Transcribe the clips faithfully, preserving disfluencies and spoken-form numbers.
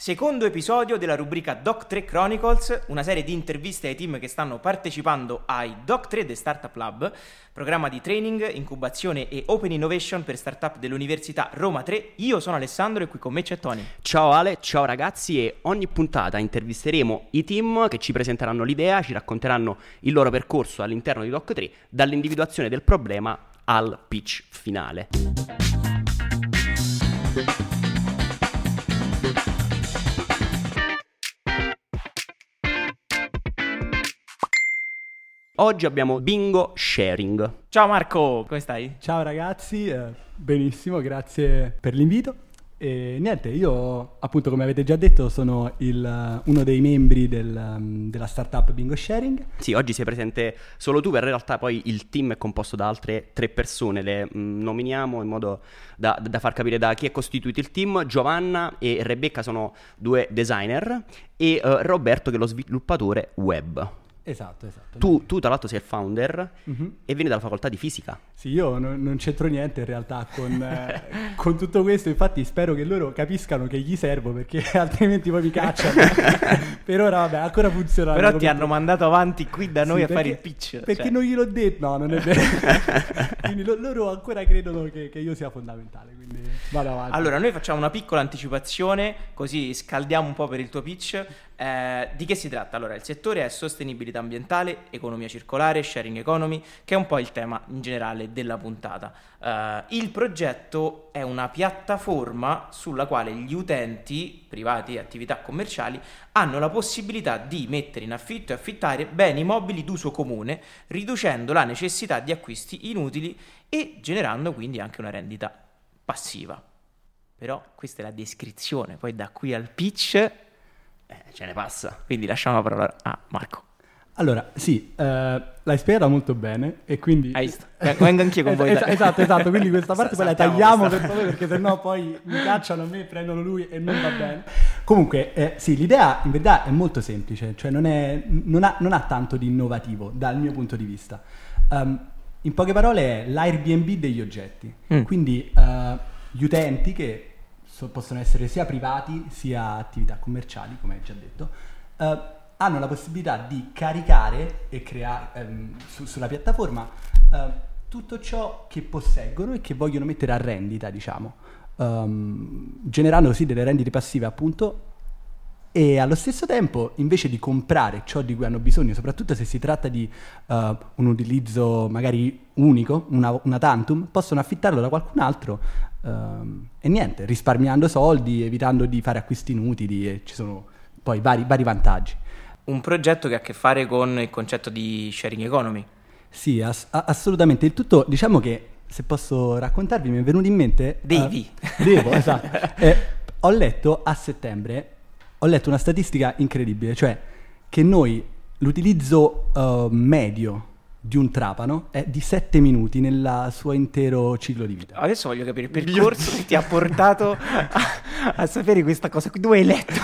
Secondo episodio della rubrica Doc tre Chronicles, una serie di interviste ai team che stanno partecipando ai Doc tre Startup Lab, programma di training, incubazione e open innovation per startup dell'Università Roma tre. Io sono Alessandro e qui con me c'è Tony. Ciao Ale, ciao ragazzi, e ogni puntata intervisteremo i team che ci presenteranno l'idea, ci racconteranno il loro percorso all'interno di Doc tre, dall'individuazione del problema al pitch finale. Oggi abbiamo Bingo Sharing. Ciao Marco, come stai? Ciao ragazzi, eh, benissimo, grazie per l'invito. E niente, io appunto, come avete già detto, sono il, uno dei membri del, della startup Bingo Sharing. Sì, oggi sei presente solo tu, per in realtà poi il team è composto da altre tre persone. Le mh, nominiamo in modo da, da far capire da chi è costituito il team. Giovanna e Rebecca sono due designer e uh, Roberto che è lo sviluppatore web. Esatto, esatto. Tu, tu tra l'altro sei il founder, uh-huh, e vieni dalla facoltà di fisica. Sì, io non, non c'entro niente in realtà con, eh, con tutto questo, infatti spero che loro capiscano che gli servo, perché altrimenti poi mi cacciano. Per ora vabbè, ancora funziona. Però ti hanno mandato avanti qui da noi, sì, a perché, fare il pitch. Perché cioè, non gliel'ho detto, no, non è vero. Quindi lo, loro ancora credono che, che io sia fondamentale, quindi vado avanti. Allora, noi facciamo una piccola anticipazione, così scaldiamo un po' per il tuo pitch. Eh, di che si tratta? Allora, il settore è sostenibilità ambientale, economia circolare, sharing economy, che è un po' il tema in generale della puntata. Eh, il progetto è una piattaforma sulla quale gli utenti privati e attività commerciali hanno la possibilità di mettere in affitto e affittare beni mobili d'uso comune, riducendo la necessità di acquisti inutili e generando quindi anche una rendita passiva. Però questa è la descrizione, poi da qui al pitch Eh, ce ne passa, quindi lasciamo la parola a Marco. Allora, sì, eh, l'hai spiegata molto bene e quindi... Hai visto, vengo anch'io con voi. Es- es- esatto, esatto, quindi questa parte poi la tagliamo per favore, perché sennò poi mi cacciano a me, prendono lui e non va bene. Comunque, eh, sì, l'idea in verità è molto semplice, cioè non, è, non, ha, non ha tanto di innovativo dal mio punto di vista. Um, in poche parole è l'Airbnb degli oggetti, mm. quindi uh, gli utenti che... possono essere sia privati sia attività commerciali, come hai già detto, eh, hanno la possibilità di caricare e creare ehm, su, sulla piattaforma eh, tutto ciò che posseggono e che vogliono mettere a rendita, diciamo, um, generando così delle rendite passive, appunto, e allo stesso tempo, invece di comprare ciò di cui hanno bisogno, soprattutto se si tratta di uh, un utilizzo magari unico, una, una tantum, possono affittarlo da qualcun altro. Um, e niente, risparmiando soldi, evitando di fare acquisti inutili, e ci sono poi vari, vari vantaggi. Un progetto che ha a che fare con il concetto di sharing economy. Sì, ass- assolutamente. Il tutto, diciamo che, se posso raccontarvi, mi è venuto in mente... Devi. Uh, devo, esatto. Eh, ho letto a settembre, ho letto una statistica incredibile, cioè che noi l'utilizzo uh, medio di un trapano è di sette minuti nel suo intero ciclo di vita. Adesso voglio capire il percorso che ti ha portato a, a sapere questa cosa. Dove hai letto?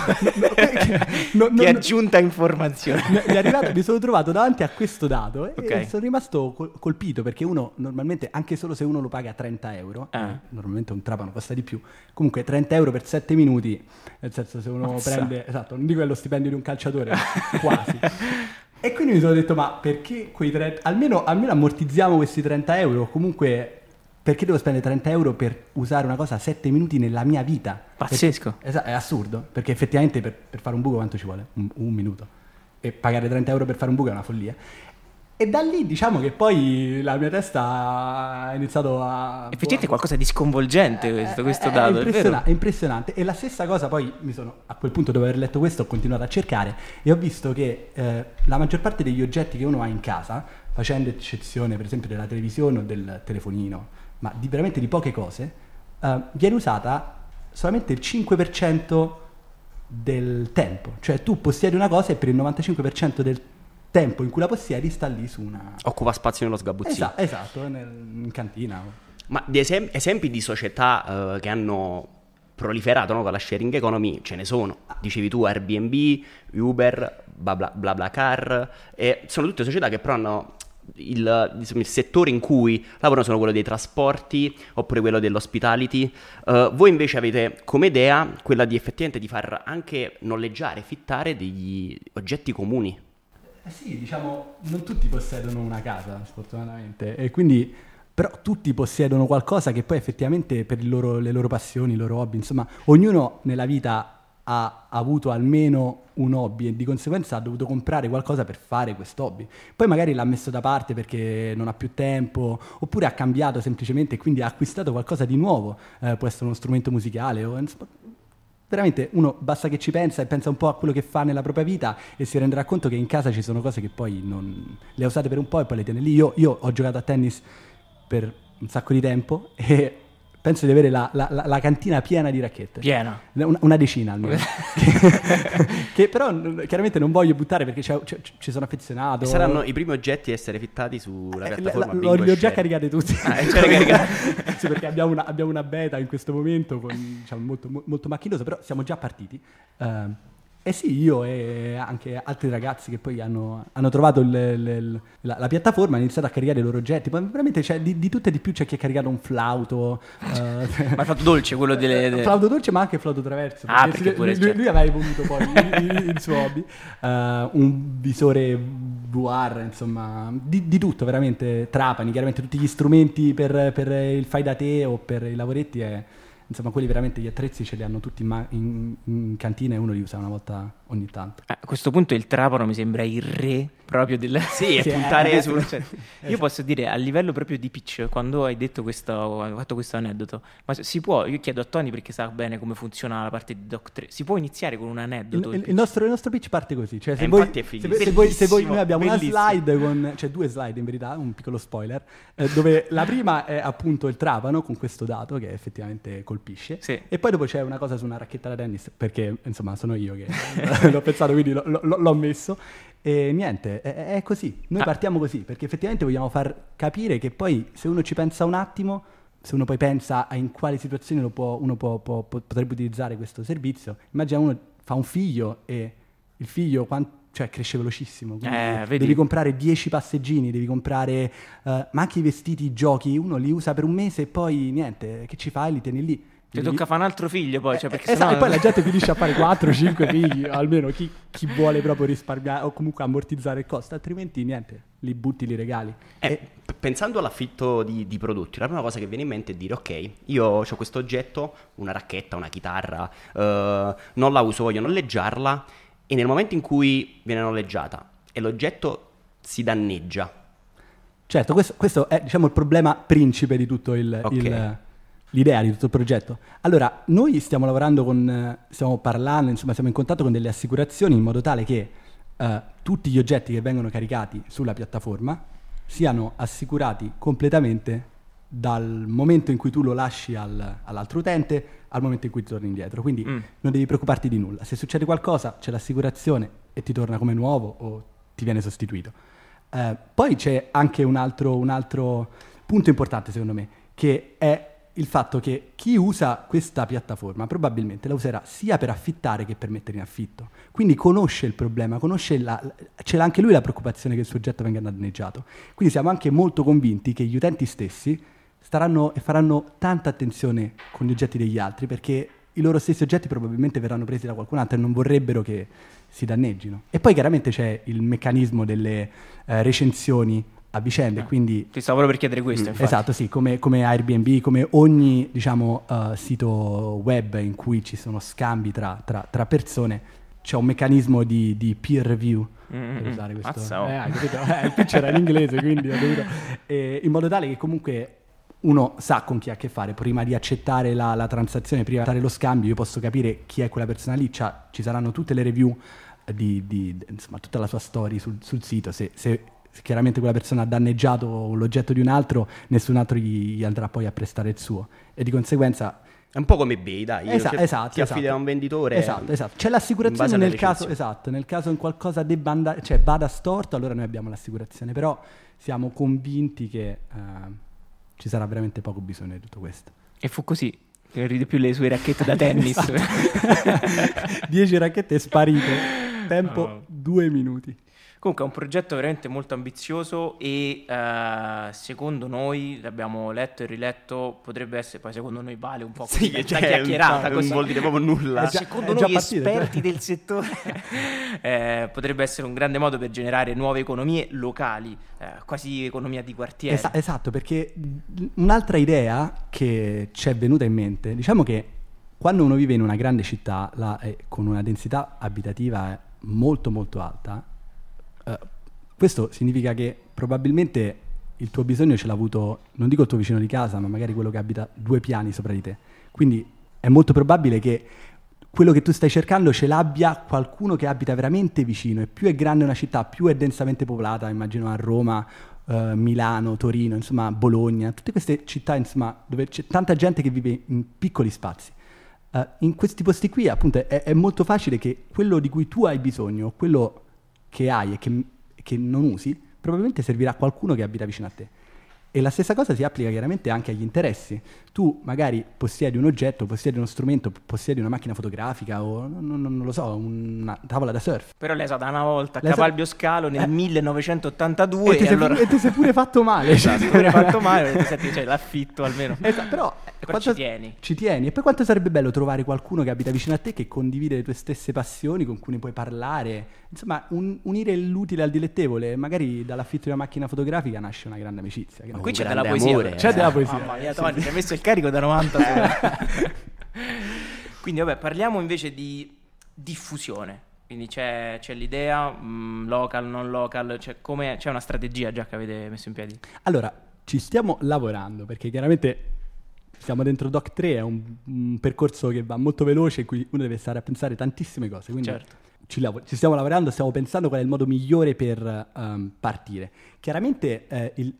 No, no, no, ti è no, aggiunta no. informazione. Mi, è arrivato, mi sono trovato davanti a questo dato, okay, e sono rimasto col, colpito, perché uno normalmente, anche solo se uno lo paga trenta euro, ah. eh, normalmente un trapano costa di più, comunque trenta euro per sette minuti, nel senso, se uno Mazza. prende, esatto, non dico è lo stipendio di un calciatore, quasi. E quindi mi sono detto, ma perché quei trenta, almeno, almeno ammortizziamo questi trenta euro, comunque perché devo spendere trenta euro per usare una cosa sette minuti nella mia vita? Pazzesco. Perché, è assurdo, perché effettivamente per, per fare un buco quanto ci vuole? Un, un minuto. E pagare trenta euro per fare un buco è una follia. E da lì, diciamo che poi la mia testa ha iniziato a... Effettivamente è qualcosa di sconvolgente questo, questo è, dato, è, impressiona- è, vero? È impressionante. E la stessa cosa poi, mi sono, a quel punto, dopo aver letto questo, ho continuato a cercare e ho visto che eh, la maggior parte degli oggetti che uno ha in casa, facendo eccezione per esempio della televisione o del telefonino, ma di, veramente di poche cose, eh, viene usata solamente il cinque per cento del tempo. Cioè tu possiedi una cosa e per il novantacinque per cento del tempo in cui la possiedi sta lì su una... Occupa spazio nello sgabuzzino. Esatto, esatto, nel, in cantina. Ma di esem- esempi di società uh, che hanno proliferato, no, con la sharing economy ce ne sono. Dicevi tu Airbnb, Uber, BlaBlaCar, e sono tutte società che però hanno il, diciamo, il settore in cui lavorano sono quello dei trasporti oppure quello dell'hospitality. Uh, voi invece avete come idea quella di effettivamente di far anche noleggiare, fittare degli oggetti comuni. Eh sì, diciamo, non tutti possedono una casa, sfortunatamente, e quindi però tutti possiedono qualcosa che poi effettivamente per il loro, le loro passioni, i loro hobby, insomma, ognuno nella vita ha avuto almeno un hobby e di conseguenza ha dovuto comprare qualcosa per fare questo hobby. Poi magari l'ha messo da parte perché non ha più tempo, oppure ha cambiato semplicemente e quindi ha acquistato qualcosa di nuovo, eh, può essere uno strumento musicale o insomma, veramente uno basta che ci pensa e pensa un po' a quello che fa nella propria vita e si renderà conto che in casa ci sono cose che poi non le ha usate per un po' e poi le tiene lì. Io, io ho giocato a tennis per un sacco di tempo e penso di avere la, la, la, la cantina piena di racchette. Piena? Una, una decina almeno. che, che però chiaramente non voglio buttare perché ci sono affezionato. E saranno i primi oggetti a essere fittati sulla piattaforma Bingo Sharing. Li ho già caricati tutti. Ah, già caricati. Sì, perché abbiamo una, abbiamo una beta in questo momento, con, diciamo, molto, molto macchinosa, però siamo già partiti. Uh, Eh sì, io e anche altri ragazzi che poi hanno, hanno trovato il, il, la, la piattaforma, hanno iniziato a caricare i loro oggetti, ma veramente c'è cioè, di, di tutto e di più. C'è chi ha caricato un flauto, uh, ma il flauto dolce, quello delle... De... flauto dolce ma anche flauto traverso, ah, perché, perché pure lui, lui aveva voluto poi il, il suo hobby, uh, un visore V R, insomma, di, di tutto veramente. Trapani, chiaramente tutti gli strumenti per, per il fai da te o per i lavoretti è... Insomma, quelli veramente, gli attrezzi ce li hanno tutti in, ma- in, in cantina e uno li usa una volta ogni tanto. A questo punto il trapano mi sembra il re proprio del... Sì, sì, puntare eh, sul... Cioè, esatto. Io posso dire, a livello proprio di pitch, quando hai detto questo, hai fatto questo aneddoto, ma si può, io chiedo a Tony perché sa bene come funziona la parte di Doc tre, si può iniziare con un aneddoto? Il, il, il, nostro, il nostro pitch parte così, cioè se eh, voi, infatti è fighissimo. Se voi, se voi, noi abbiamo bellissimo. Una slide, con, cioè due slide in verità, un piccolo spoiler, eh, dove la prima è appunto il trapano con questo dato che è effettivamente... colpisce, sì. E poi dopo c'è una cosa su una racchetta da tennis, perché insomma sono io che l'ho pensato, quindi l'ho, l'ho, l'ho messo, e niente, è, è così, noi ah. partiamo così, perché effettivamente vogliamo far capire che poi se uno ci pensa un attimo, se uno poi pensa a in quale situazione lo può, uno può, può, potrebbe utilizzare questo servizio, immagina uno fa un figlio e il figlio quanto... cioè cresce velocissimo, quindi eh, devi comprare dieci passeggini, devi comprare uh, ma anche i vestiti, i giochi, uno li usa per un mese e poi niente, che ci fai? Li tieni lì. Ti tocca li... fare un altro figlio poi, eh, cioè perché eh, sennò... E poi la gente finisce a fare quattro cinque figli, almeno chi, chi vuole proprio risparmiare o comunque ammortizzare il costo, altrimenti niente, li butti, li regali. Eh, e... Pensando all'affitto di, di prodotti, la prima cosa che viene in mente è dire ok, io ho questo oggetto, una racchetta, una chitarra, eh, non la uso, voglio noleggiarla, e nel momento in cui viene noleggiata e l'oggetto si danneggia. Certo, questo, questo è diciamo il problema principe di tutto il, okay. il l'idea di tutto il progetto. Allora, noi stiamo lavorando con stiamo parlando, insomma, siamo in contatto con delle assicurazioni in modo tale che eh, tutti gli oggetti che vengono caricati sulla piattaforma siano assicurati completamente dal momento in cui tu lo lasci al, all'altro utente al momento in cui torni indietro, quindi mm. non devi preoccuparti di nulla. Se succede qualcosa c'è l'assicurazione e ti torna come nuovo o ti viene sostituito. Eh, poi c'è anche un altro, un altro punto importante secondo me, che è il fatto che chi usa questa piattaforma probabilmente la userà sia per affittare che per mettere in affitto, quindi conosce il problema, conosce la, ce l'ha anche lui la preoccupazione che il suo oggetto venga danneggiato, quindi siamo anche molto convinti che gli utenti stessi staranno e faranno tanta attenzione con gli oggetti degli altri, perché i loro stessi oggetti probabilmente verranno presi da qualcun altro e non vorrebbero che si danneggino. E poi chiaramente c'è il meccanismo delle eh, recensioni a vicenda, eh, quindi... Ti stavo proprio per chiedere questo, mh, infatti. Esatto, sì, come, come Airbnb, come ogni diciamo uh, sito web in cui ci sono scambi tra, tra, tra persone, c'è un meccanismo di, di peer review, mm-hmm. per usare questo... Eh, capito? Eh, il pitch era in inglese, quindi ho dovuto... Eh, in modo tale che comunque... uno sa con chi ha a che fare, prima di accettare la, la transazione, prima di fare lo scambio, io posso capire chi è quella persona lì, cioè, ci saranno tutte le review, di, di, insomma tutta la sua story sul, sul sito, se, se, se chiaramente quella persona ha danneggiato l'oggetto di un altro, nessun altro gli, gli andrà poi a prestare il suo, e di conseguenza... È un po' come eBay, dai, esatto, cioè, esatto, ti affidi esatto. a un venditore. Esatto, esatto. C'è l'assicurazione nel caso, esatto, nel caso in qualcosa debba andare, cioè vada storto, allora noi abbiamo l'assicurazione, però siamo convinti che... Uh, ci sarà veramente poco bisogno di tutto questo. E fu così che non ride più le sue racchette da tennis. Dieci racchette sparite. Tempo oh. due minuti. Comunque è un progetto veramente molto ambizioso e eh, secondo noi, l'abbiamo letto e riletto, potrebbe essere, poi secondo noi vale un po' sì, cioè, chiacchierata, non vuol dire proprio nulla. Secondo noi partito, esperti cioè. del settore eh, potrebbe essere un grande modo per generare nuove economie locali, eh, quasi economia di quartiere. Esa- esatto, perché un'altra idea che ci è venuta in mente, diciamo che quando uno vive in una grande città la, eh, con una densità abitativa molto molto alta, Uh, questo significa che probabilmente il tuo bisogno ce l'ha avuto, non dico il tuo vicino di casa, ma magari quello che abita due piani sopra di te. Quindi è molto probabile che quello che tu stai cercando ce l'abbia qualcuno che abita veramente vicino, e più è grande una città, più è densamente popolata, immagino a Roma, uh, Milano, Torino, insomma Bologna, tutte queste città insomma dove c'è tanta gente che vive in piccoli spazi. Uh, in questi posti qui appunto è, è molto facile che quello di cui tu hai bisogno, quello che hai e che, che non usi, probabilmente servirà a qualcuno che abita vicino a te. E la stessa cosa si applica chiaramente anche agli interessi. Tu magari possiedi un oggetto, possiedi uno strumento, possiedi una macchina fotografica o non, non lo so, una tavola da surf. Però l'hai usata una volta a Capalbio so- Scalo nel eh. millenovecentottantadue e, e, e allora... E ti sei pure fatto male. Esatto, cioè, ti sei pure fatto male, perché senti, cioè, l'affitto almeno. Esatto, però... Però ci tieni. Ci tieni. E per quanto sarebbe bello trovare qualcuno che abita vicino a te, che condivide le tue stesse passioni, con cui ne puoi parlare. Insomma, un, unire l'utile al dilettevole. Magari dall'affitto di una macchina fotografica nasce una grande amicizia. Ma qui c'è della poesia. Amore, c'è eh. della poesia. Mamma mia, Tony, sì. Ti hai messo il carico da novanta. Quindi vabbè, parliamo invece di diffusione. Quindi c'è, c'è l'idea, mh, local, non local, c'è, come, c'è una strategia già che avete messo in piedi? Allora, ci stiamo lavorando, perché chiaramente... Siamo dentro Doc tre, è un, un percorso che va molto veloce in cui uno deve stare a pensare tantissime cose, quindi certo. ci, lav- ci stiamo lavorando, stiamo pensando qual è il modo migliore per um, partire. Chiaramente eh, il,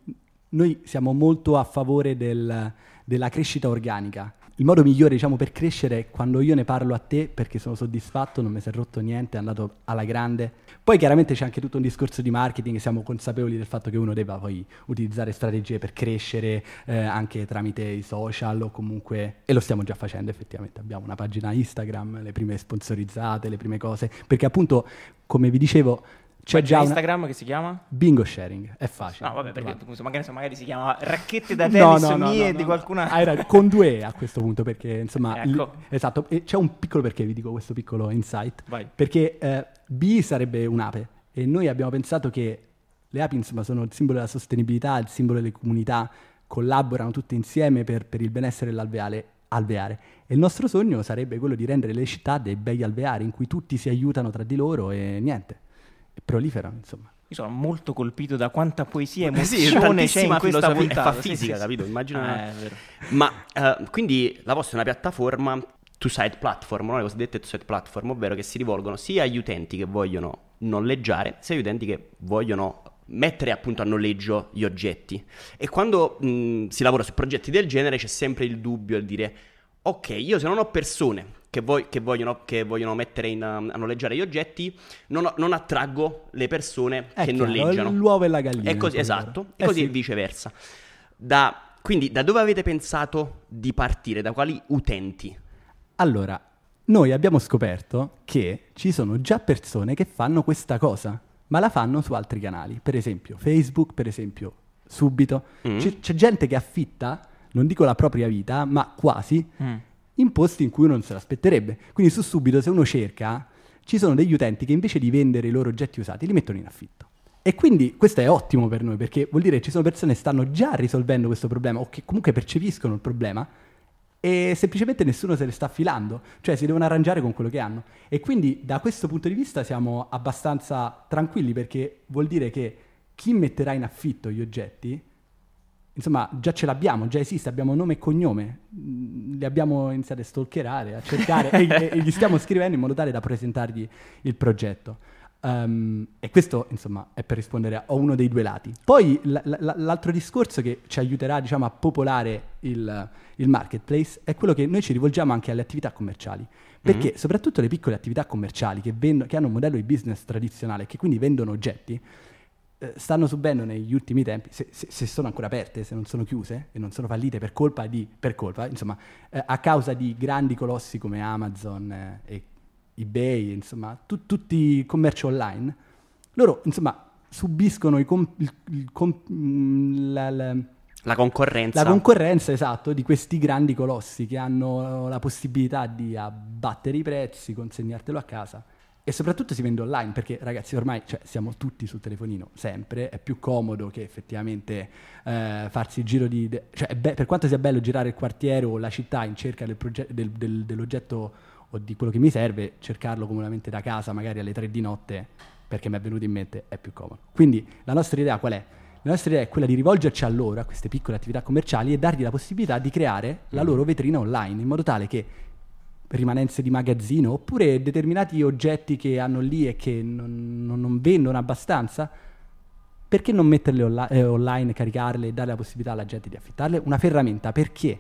noi siamo molto a favore del, della crescita organica. Il modo migliore, diciamo, per crescere è quando io ne parlo a te perché sono soddisfatto, non mi si è rotto niente, è andato alla grande. Poi chiaramente c'è anche tutto un discorso di marketing, siamo consapevoli del fatto che uno debba poi utilizzare strategie per crescere eh, anche tramite i social o comunque, e lo stiamo già facendo effettivamente, abbiamo una pagina Instagram, le prime sponsorizzate, le prime cose, perché appunto, come vi dicevo, c'è già Instagram una... che si chiama? Bingo Sharing, è facile. No, vabbè, perché magari, insomma, magari si chiama racchette da tennis no, no, no, mie no, no, di no. qualcuna. Ah, era con due E a questo punto, perché insomma, ecco. l... esatto, e c'è un piccolo perché, vi dico questo piccolo insight. Vai. Perché eh, B sarebbe un'ape e noi abbiamo pensato che le api, insomma, sono il simbolo della sostenibilità, il simbolo delle comunità, collaborano tutte insieme per, per il benessere dell'alveare. Alveare. E il nostro sogno sarebbe quello di rendere le città dei bei alveari in cui tutti si aiutano tra di loro e niente. Proliferano, insomma. Io sono molto colpito da quanta poesia e emozione sì, c'è in questa puntata. Fa fisica, sì, sì. Capito? Immagino. Ah, è vero. Ma uh, quindi la vostra è una piattaforma two-side platform, no? Le cosiddette two-side platform, ovvero che si rivolgono sia agli utenti che vogliono noleggiare, sia agli utenti che vogliono mettere appunto a noleggio gli oggetti. E quando mh, si lavora su progetti del genere c'è sempre il dubbio di dire ok, io se non ho persone Che, vog- che, vogliono, che vogliono mettere in, a noleggiare gli oggetti, non, non attraggo le persone è che chiaro, noleggiano. L'uovo e la gallina. E così, esatto, e eh così sì. viceversa. Da, quindi da dove avete pensato di partire? Da quali utenti? Allora, noi abbiamo scoperto che ci sono già persone che fanno questa cosa, ma la fanno su altri canali. Per esempio Facebook, per esempio Subito. Mm. C- c'è gente che affitta, non dico la propria vita, ma quasi... Mm. in posti in cui uno non se l'aspetterebbe. Quindi su Subito, se uno cerca, ci sono degli utenti che invece di vendere i loro oggetti usati li mettono in affitto. E quindi questo è ottimo per noi, perché vuol dire che ci sono persone che stanno già risolvendo questo problema o che comunque percepiscono il problema e semplicemente nessuno se ne sta filando, cioè si devono arrangiare con quello che hanno. E quindi da questo punto di vista siamo abbastanza tranquilli, perché vuol dire che chi metterà in affitto gli oggetti, insomma, già ce l'abbiamo, già esiste, abbiamo nome e cognome, li abbiamo iniziati a stalkerare, a cercare e, e gli stiamo scrivendo in modo tale da presentargli il progetto. Um, e questo, insomma, è per rispondere a uno dei due lati. Poi l- l- l'altro discorso che ci aiuterà, diciamo, a popolare il, il marketplace è quello che noi ci rivolgiamo anche alle attività commerciali, perché mm-hmm. soprattutto le piccole attività commerciali che, vend- che hanno un modello di business tradizionale, che quindi vendono oggetti, stanno subendo negli ultimi tempi, se, se, se sono ancora aperte, se non sono chiuse e non sono fallite per colpa di, per colpa, insomma, eh, a causa di grandi colossi come Amazon eh, e eBay, insomma, tu, tutti i commerci online, loro insomma subiscono i comp- il, il comp- la, la, la concorrenza la concorrenza esatto di questi grandi colossi che hanno la possibilità di abbattere i prezzi, consegnartelo a casa. E soprattutto si vende online, perché ragazzi ormai cioè, siamo tutti sul telefonino, sempre, è più comodo che effettivamente eh, farsi il giro di... De- cioè, be- per quanto sia bello girare il quartiere o la città in cerca del proge- del, del, dell'oggetto o di quello che mi serve, cercarlo comodamente da casa, magari alle tre di notte, perché mi è venuto in mente, è più comodo. Quindi la nostra idea qual è? La nostra idea è quella di rivolgerci a loro, a queste piccole attività commerciali, e dargli la possibilità di creare la loro vetrina online, in modo tale che rimanenze di magazzino oppure determinati oggetti che hanno lì e che non, non, non vendono abbastanza, perché non metterle onla- eh, online, caricarle e dare la possibilità alla gente di affittarle? Una ferramenta, perché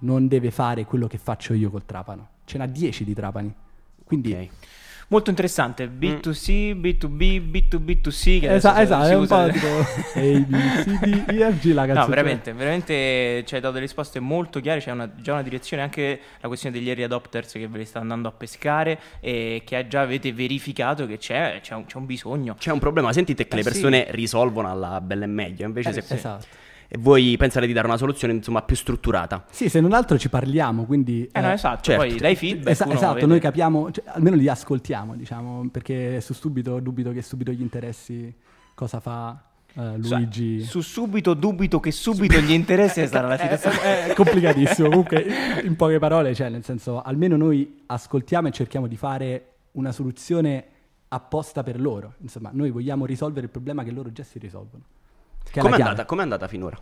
non deve fare quello che faccio io col Trapano? Ce n'ha dieci di Trapani, quindi okay. Molto interessante. B due C, mm. B due B, B due B due C, che esatto, esatto, è un usa... po' tipo A B C D E F G, la canzone. No, veramente, veramente ci hai dato delle risposte molto chiare, c'è una, già una direzione, anche la questione degli early adopters che ve li sta andando a pescare e che già avete verificato che c'è, c'è un, c'è un bisogno. C'è un problema, sentite che eh, le persone sì. risolvono alla bella e meglio, invece eh, se... Sì. Esatto. E voi pensate di dare una soluzione insomma più strutturata. Sì, se non altro ci parliamo, quindi eh, eh, no, esatto, certo. Poi dai feedback Esa- esatto, vede. Noi capiamo, cioè, almeno li ascoltiamo, diciamo, perché su subito dubito che subito gli interessi cosa fa eh, Luigi. Su, su subito dubito che subito Sub- gli interessi sarà la situazione è, è complicatissimo. Comunque in poche parole, cioè nel senso, almeno noi ascoltiamo e cerchiamo di fare una soluzione apposta per loro. Insomma, noi vogliamo risolvere il problema che loro già si risolvono. Come è andata, com'è andata finora?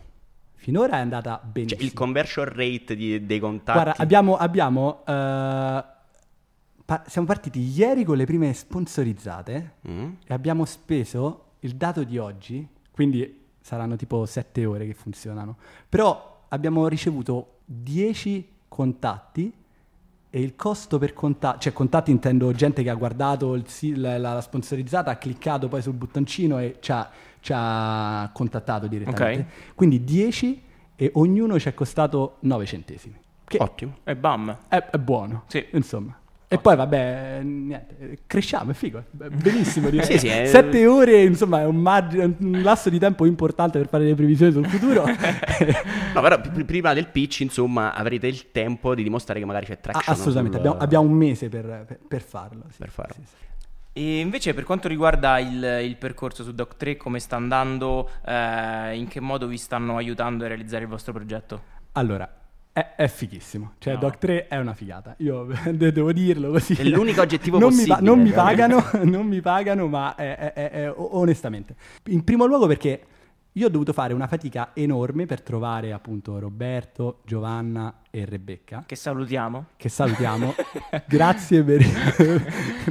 Finora è andata benissimo. Cioè, il conversion rate di, dei contatti. Guarda, abbiamo, abbiamo uh, pa- siamo partiti ieri con le prime sponsorizzate mm. e abbiamo speso il dato di oggi, quindi saranno tipo sette ore che funzionano, però abbiamo ricevuto dieci contatti e il costo per contatti, cioè contatti intendo gente che ha guardato il, la, la sponsorizzata, ha cliccato poi sul bottoncino e ci ha... ci ha contattato direttamente, okay. Quindi dieci e ognuno ci è costato nove centesimi, che ottimo, e bam, è, è buono, sì. Insomma, e ottimo. Poi vabbè, niente, cresciamo, è figo, è benissimo. Sì, sì, è... sette ore, insomma, è un, margine, un lasso di tempo importante per fare le previsioni sul futuro. No, però p- prima del pitch, insomma, avrete il tempo di dimostrare che magari c'è traction. Ah, assolutamente, sul... abbiamo, abbiamo un mese per, per, per farlo. Sì, per farlo. Sì, sì. E invece per quanto riguarda il, il percorso su doc tre, come sta andando, eh, in che modo vi stanno aiutando a realizzare il vostro progetto? Allora, è, è fighissimo, cioè no. doc tre è una figata, io de- devo dirlo così. È l'unico aggettivo non possibile. Mi pa- non, mi pagano, non mi pagano, ma è, è, è, è, onestamente. In primo luogo perché io ho dovuto fare una fatica enorme per trovare appunto Roberto, Giovanna e Rebecca. Che salutiamo. Che salutiamo. Grazie per,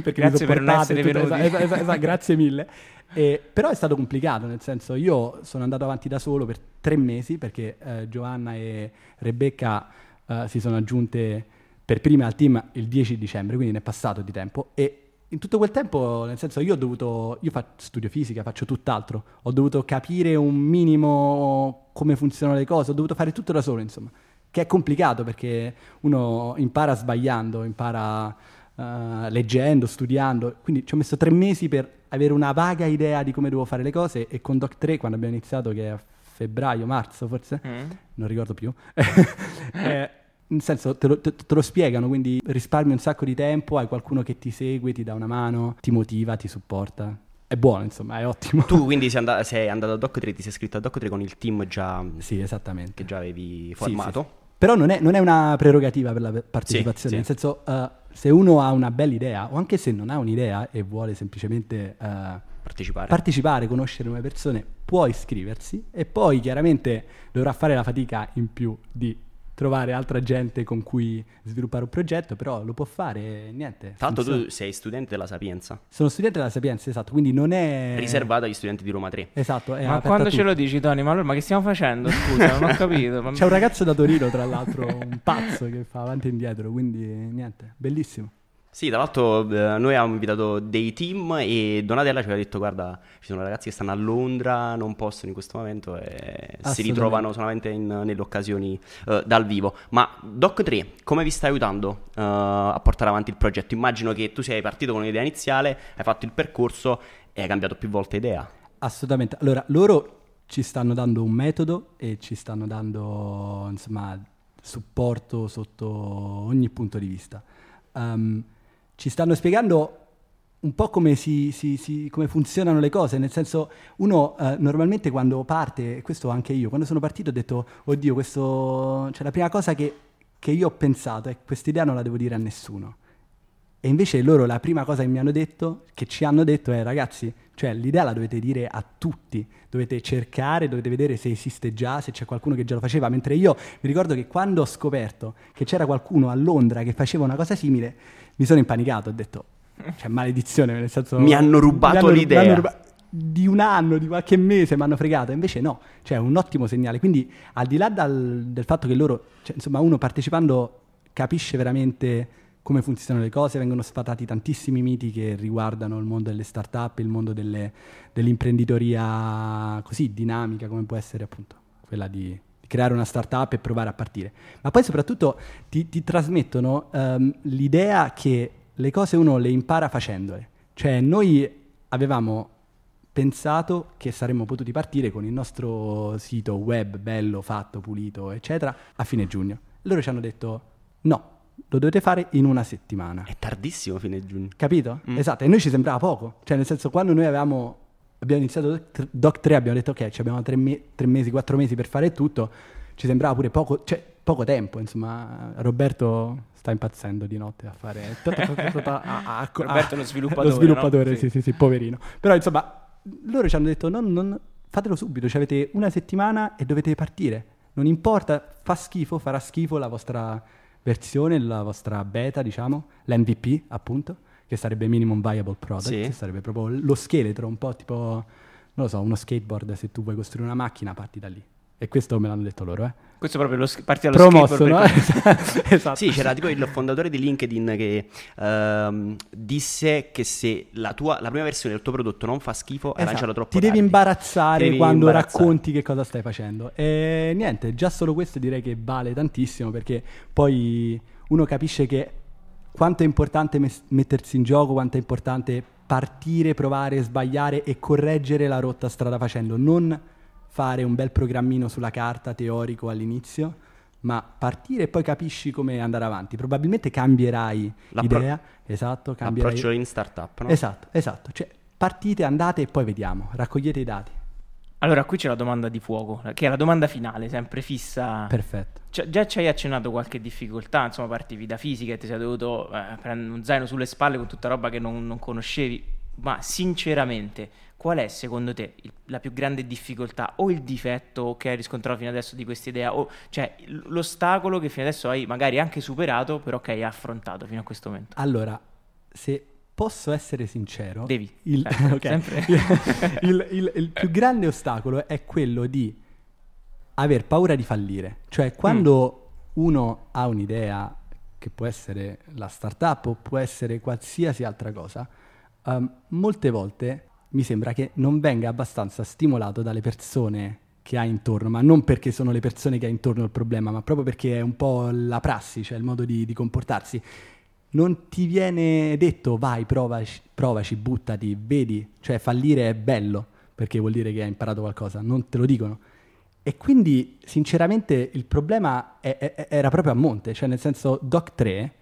perché grazie per non essere venuti. Esa, esa, esa, esa, grazie mille. E, però è stato complicato, nel senso io sono andato avanti da solo per tre mesi perché eh, Giovanna e Rebecca eh, si sono aggiunte per prima al team il dieci dicembre, quindi ne è passato di tempo. E in tutto quel tempo, nel senso, io ho dovuto, io faccio studio fisica, faccio tutt'altro, ho dovuto capire un minimo come funzionano le cose, ho dovuto fare tutto da solo, insomma, che è complicato perché uno impara sbagliando, impara uh, leggendo, studiando, quindi ci ho messo tre mesi per avere una vaga idea di come devo fare le cose. E con doc tre, quando abbiamo iniziato, che è a febbraio, marzo forse, mm. non ricordo più, eh, nel senso te lo, te, te lo spiegano, quindi risparmi un sacco di tempo, hai qualcuno che ti segue, ti dà una mano, ti motiva, ti supporta, è buono, insomma, è ottimo. Tu quindi sei, and- sei andato a doc tre, ti sei iscritto a doc tre con il team già, sì, esattamente, che già avevi formato. Sì, sì. Però non è, non è una prerogativa per la partecipazione, sì, sì. Nel senso uh, se uno ha una bella idea o anche se non ha un'idea e vuole semplicemente uh, partecipare. partecipare, conoscere nuove persone, può iscriversi e poi chiaramente dovrà fare la fatica in più di trovare altra gente con cui sviluppare un progetto, però lo può fare, niente. Tanto funziona. Tu sei studente della Sapienza. Sono studente della Sapienza, esatto, quindi non è... riservato agli studenti di Roma tre. Esatto, è ma quando ce lo dici, Tony? Ma allora, ma che stiamo facendo? Scusa, non ho capito. Ma... c'è un ragazzo da Torino, tra l'altro, un pazzo che fa avanti e indietro, quindi niente, bellissimo. Sì, tra l'altro eh, noi abbiamo invitato dei team e Donatella ci aveva detto guarda, ci sono ragazzi che stanno a Londra, non possono in questo momento e si ritrovano solamente in, nelle occasioni eh, dal vivo. Ma doc tre, come vi sta aiutando eh, a portare avanti il progetto? Immagino che tu sei partito con un'idea iniziale, hai fatto il percorso e hai cambiato più volte idea. Assolutamente. Allora, loro ci stanno dando un metodo e ci stanno dando, insomma, supporto sotto ogni punto di vista. Um, ci stanno spiegando un po' come si, si, si come funzionano le cose, nel senso, uno eh, normalmente quando parte, questo anche io, quando sono partito ho detto, oddio, questo, cioè la prima cosa che, che io ho pensato è questa idea non la devo dire a nessuno. E invece loro la prima cosa che mi hanno detto, che ci hanno detto è, ragazzi, cioè l'idea la dovete dire a tutti, dovete cercare, dovete vedere se esiste già, se c'è qualcuno che già lo faceva, mentre io mi ricordo che quando ho scoperto che c'era qualcuno a Londra che faceva una cosa simile, mi sono impanicato, ho detto, cioè maledizione, nel senso... Mi hanno rubato mi hanno, l'idea. Mi hanno rubato, di un anno, di qualche mese mi hanno fregato, invece no, cioè è un ottimo segnale, quindi al di là dal, del fatto che loro, cioè, insomma, uno partecipando capisce veramente come funzionano le cose, vengono sfatati tantissimi miti che riguardano il mondo delle start-up, il mondo delle, dell'imprenditoria così dinamica come può essere appunto quella di... creare una startup e provare a partire. Ma poi soprattutto ti, ti trasmettono um, l'idea che le cose uno le impara facendole. Cioè noi avevamo pensato che saremmo potuti partire con il nostro sito web bello, fatto, pulito, eccetera, a fine giugno. Loro ci hanno detto no, lo dovete fare in una settimana. È tardissimo fine giugno. Capito? Mm. Esatto, e noi ci sembrava poco. Cioè nel senso, quando noi avevamo... abbiamo iniziato Doc tre, abbiamo detto ok, cioè abbiamo tre, me- tre mesi, quattro mesi per fare tutto, ci sembrava pure poco, cioè poco tempo, insomma. Roberto sta impazzendo di notte a fare Roberto lo sviluppatore, lo sviluppatore, sì sì sì, poverino. Però insomma loro ci hanno detto non fatelo subito, cioè avete una settimana e dovete partire, non importa, fa schifo, farà schifo la vostra versione, la vostra beta, diciamo l'M V P appunto, che sarebbe minimum viable product, sì. Che sarebbe proprio lo scheletro, un po' tipo, non lo so, uno skateboard, se tu vuoi costruire una macchina parti da lì. E questo me l'hanno detto loro, eh. Questo è proprio lo sch- parti dallo promosso, skateboard. No? Esatto. Esatto. Sì, c'era tipo il fondatore di LinkedIn che ehm, disse che se la tua la prima versione del tuo prodotto non fa schifo, esatto, hai lanciato troppo ti tardi. Devi imbarazzare, ti devi quando imbarazzare. Racconti che cosa stai facendo. E niente, già solo questo direi che vale tantissimo, perché poi uno capisce che quanto è importante mes- mettersi in gioco, quanto è importante partire, provare, sbagliare e correggere la rotta strada facendo. Non fare un bel programmino sulla carta teorico all'inizio, ma partire e poi capisci come andare avanti. Probabilmente cambierai L'appro- idea. Esatto, cambierai. L'approccio in startup, no? Esatto, esatto. Cioè partite, andate e poi vediamo, raccogliete i dati. Allora, qui c'è la domanda di fuoco, che è la domanda finale, sempre fissa. Perfetto. Cioè, già ci hai accennato qualche difficoltà, insomma, partivi da fisica e ti sei dovuto eh, prendere un zaino sulle spalle con tutta roba che non, non conoscevi, ma sinceramente, qual è secondo te il, la più grande difficoltà o il difetto che hai riscontrato fino adesso di questa idea, o cioè l'ostacolo che fino adesso hai magari anche superato, però che hai affrontato fino a questo momento? Allora, se... posso essere sincero? Devi. Il, eh, okay. il, il, il, il più grande ostacolo è quello di aver paura di fallire. Cioè quando mm. uno ha un'idea, che può essere la startup o può essere qualsiasi altra cosa, um, molte volte mi sembra che non venga abbastanza stimolato dalle persone che ha intorno, ma non perché sono le persone che ha intorno il problema, ma proprio perché è un po' la prassi, cioè il modo di, di comportarsi. Non ti viene detto vai, provaci, provaci, buttati, vedi, cioè fallire è bello perché vuol dire che hai imparato qualcosa, non te lo dicono. E quindi sinceramente il problema è, è, era proprio a monte, cioè nel senso Doc tre,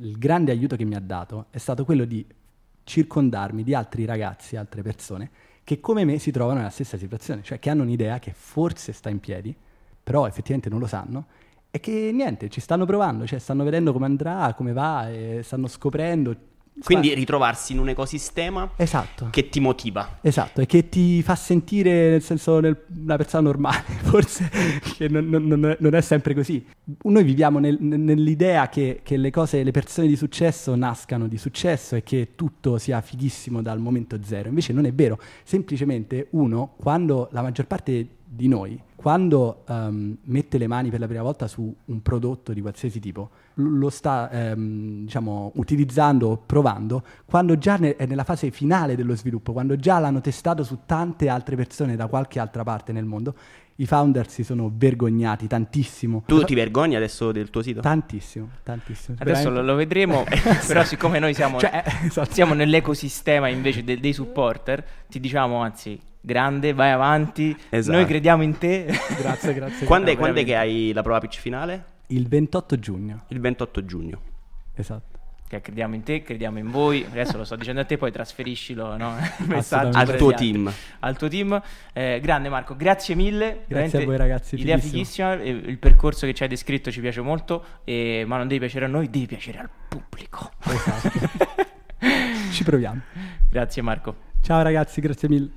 il grande aiuto che mi ha dato è stato quello di circondarmi di altri ragazzi, altre persone che come me si trovano nella stessa situazione, cioè che hanno un'idea che forse sta in piedi, però effettivamente non lo sanno. È che niente, ci stanno provando, cioè stanno vedendo come andrà, come va, e stanno scoprendo. Quindi ritrovarsi in un ecosistema, esatto, che ti motiva. Esatto, e che ti fa sentire, nel senso, nel, una persona normale, forse, che non, non, non, non è sempre così. Noi viviamo nel, nell'idea che, che le cose, le persone di successo nascano di successo e che tutto sia fighissimo dal momento zero. Invece non è vero, semplicemente uno, quando la maggior parte di noi, quando um, mette le mani per la prima volta su un prodotto di qualsiasi tipo, lo sta ehm, diciamo utilizzando, provando, quando già ne- è nella fase finale dello sviluppo, quando già l'hanno testato su tante altre persone da qualche altra parte nel mondo. I founder si sono vergognati tantissimo. Tu ti vergogni adesso del tuo sito? Tantissimo, tantissimo. Adesso lo, lo vedremo, però siccome noi siamo, cioè, esatto. siamo nell'ecosistema invece de, dei supporter, ti diciamo anzi, grande, vai avanti, esatto. noi crediamo in te. Grazie, grazie. Quando, no, quando è che hai la prova pitch finale? Il ventotto giugno. Il ventotto giugno. Esatto. Che crediamo in te, crediamo in voi. Adesso lo sto dicendo a te, poi trasferiscilo, no? Messaggio al tuo team. Al tuo team. Eh, grande Marco, grazie mille. Grazie a voi ragazzi. Idea fighissima. Il percorso che ci hai descritto ci piace molto, eh, ma non devi piacere a noi, devi piacere al pubblico. Esatto. Ci proviamo. Grazie Marco. Ciao ragazzi, grazie mille.